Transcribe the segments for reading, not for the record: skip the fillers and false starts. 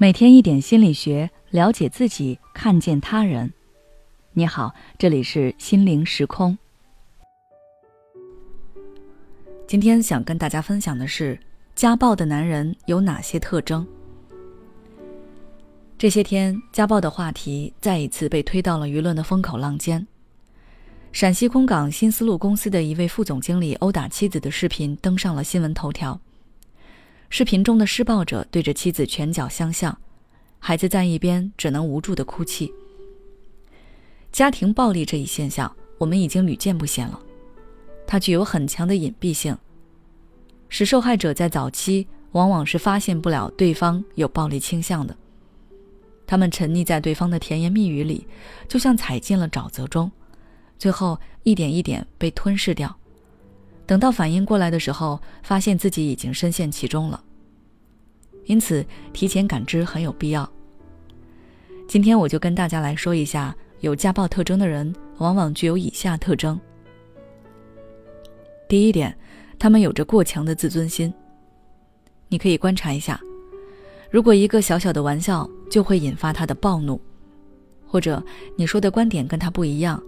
每天一点心理学，了解自己，看见他人。你好，这里是心灵时空。今天想跟大家分享的是，家暴的男人有哪些特征？这些天，家暴的话题再一次被推到了舆论的风口浪尖。陕西空港新丝路公司的一位副总经理殴打妻子的视频登上了新闻头条。视频中的施暴者对着妻子拳脚相向，孩子在一边只能无助地哭泣。家庭暴力这一现象我们已经屡见不鲜了，它具有很强的隐蔽性，使受害者在早期往往是发现不了对方有暴力倾向的。他们沉溺在对方的甜言蜜语里，就像踩进了沼泽中，最后一点一点被吞噬掉。等到反应过来的时候，发现自己已经深陷其中了。因此，提前感知很有必要。今天我就跟大家来说一下，有家暴特征的人往往具有以下特征。第一点，他们有着过强的自尊心。你可以观察一下，如果一个小小的玩笑就会引发他的暴怒，或者你说的观点跟他不一样，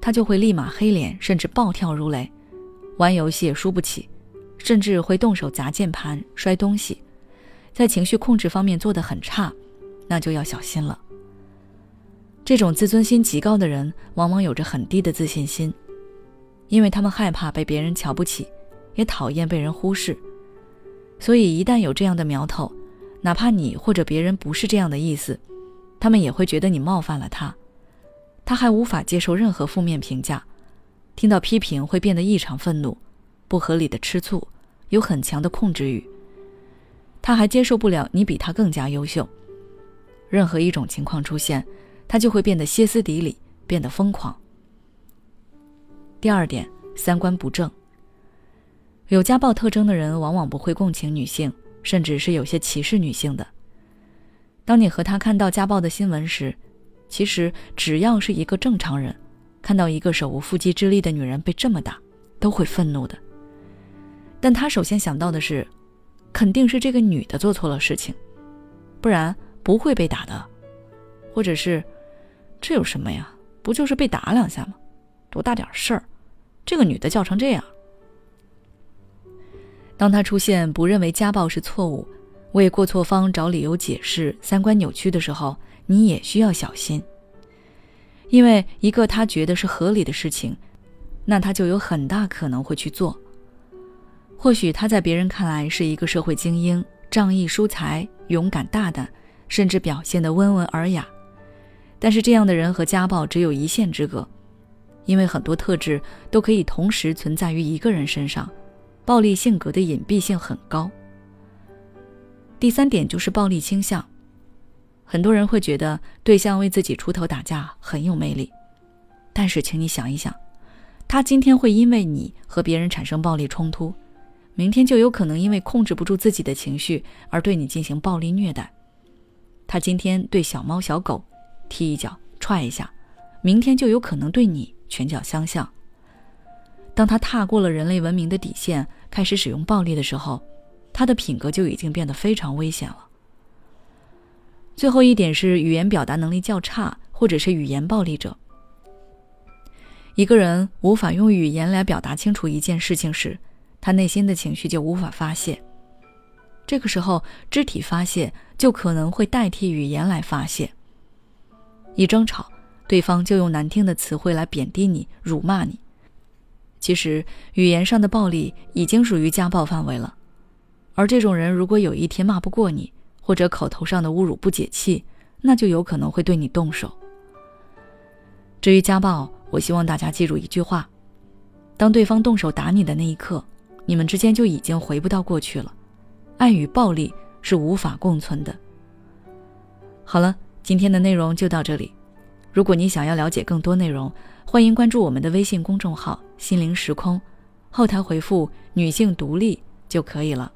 他就会立马黑脸，甚至暴跳如雷。玩游戏也输不起，甚至会动手砸键盘、摔东西，在情绪控制方面做得很差，那就要小心了。这种自尊心极高的人，往往有着很低的自信心，因为他们害怕被别人瞧不起，也讨厌被人忽视，所以一旦有这样的苗头，哪怕你或者别人不是这样的意思，他们也会觉得你冒犯了他，他还无法接受任何负面评价。听到批评会变得异常愤怒，不合理的吃醋，有很强的控制欲。他还接受不了你比他更加优秀。任何一种情况出现，他就会变得歇斯底里，变得疯狂。第二点，三观不正。有家暴特征的人往往不会共情女性，甚至是有些歧视女性的。当你和他看到家暴的新闻时，其实只要是一个正常人，看到一个手无缚鸡之力的女人被这么打，都会愤怒的。但他首先想到的是，肯定是这个女的做错了事情，不然不会被打的。或者是，这有什么呀？不就是被打两下吗？多大点事儿，这个女的叫成这样。当他出现不认为家暴是错误，为过错方找理由解释，三观扭曲的时候，你也需要小心。因为一个他觉得是合理的事情，那他就有很大可能会去做。或许他在别人看来是一个社会精英，仗义疏财，勇敢大胆，甚至表现得温文尔雅，但是这样的人和家暴只有一线之隔。因为很多特质都可以同时存在于一个人身上，暴力性格的隐蔽性很高。第三点就是暴力倾向。很多人会觉得对象为自己出头打架很有魅力，但是请你想一想，他今天会因为你和别人产生暴力冲突，明天就有可能因为控制不住自己的情绪而对你进行暴力虐待。他今天对小猫小狗踢一脚踹一下，明天就有可能对你拳脚相向。当他踏过了人类文明的底线，开始使用暴力的时候，他的品格就已经变得非常危险了。最后一点是语言表达能力较差，或者是语言暴力者。一个人无法用语言来表达清楚一件事情时，他内心的情绪就无法发泄。这个时候，肢体发泄就可能会代替语言来发泄。一争吵，对方就用难听的词汇来贬低你、辱骂你。其实，语言上的暴力已经属于家暴范围了。而这种人如果有一天骂不过你，或者口头上的侮辱不解气，那就有可能会对你动手。至于家暴，我希望大家记住一句话：当对方动手打你的那一刻，你们之间就已经回不到过去了。爱与暴力是无法共存的。好了，今天的内容就到这里。如果你想要了解更多内容，欢迎关注我们的微信公众号“心灵时空”，后台回复“女性独立”就可以了。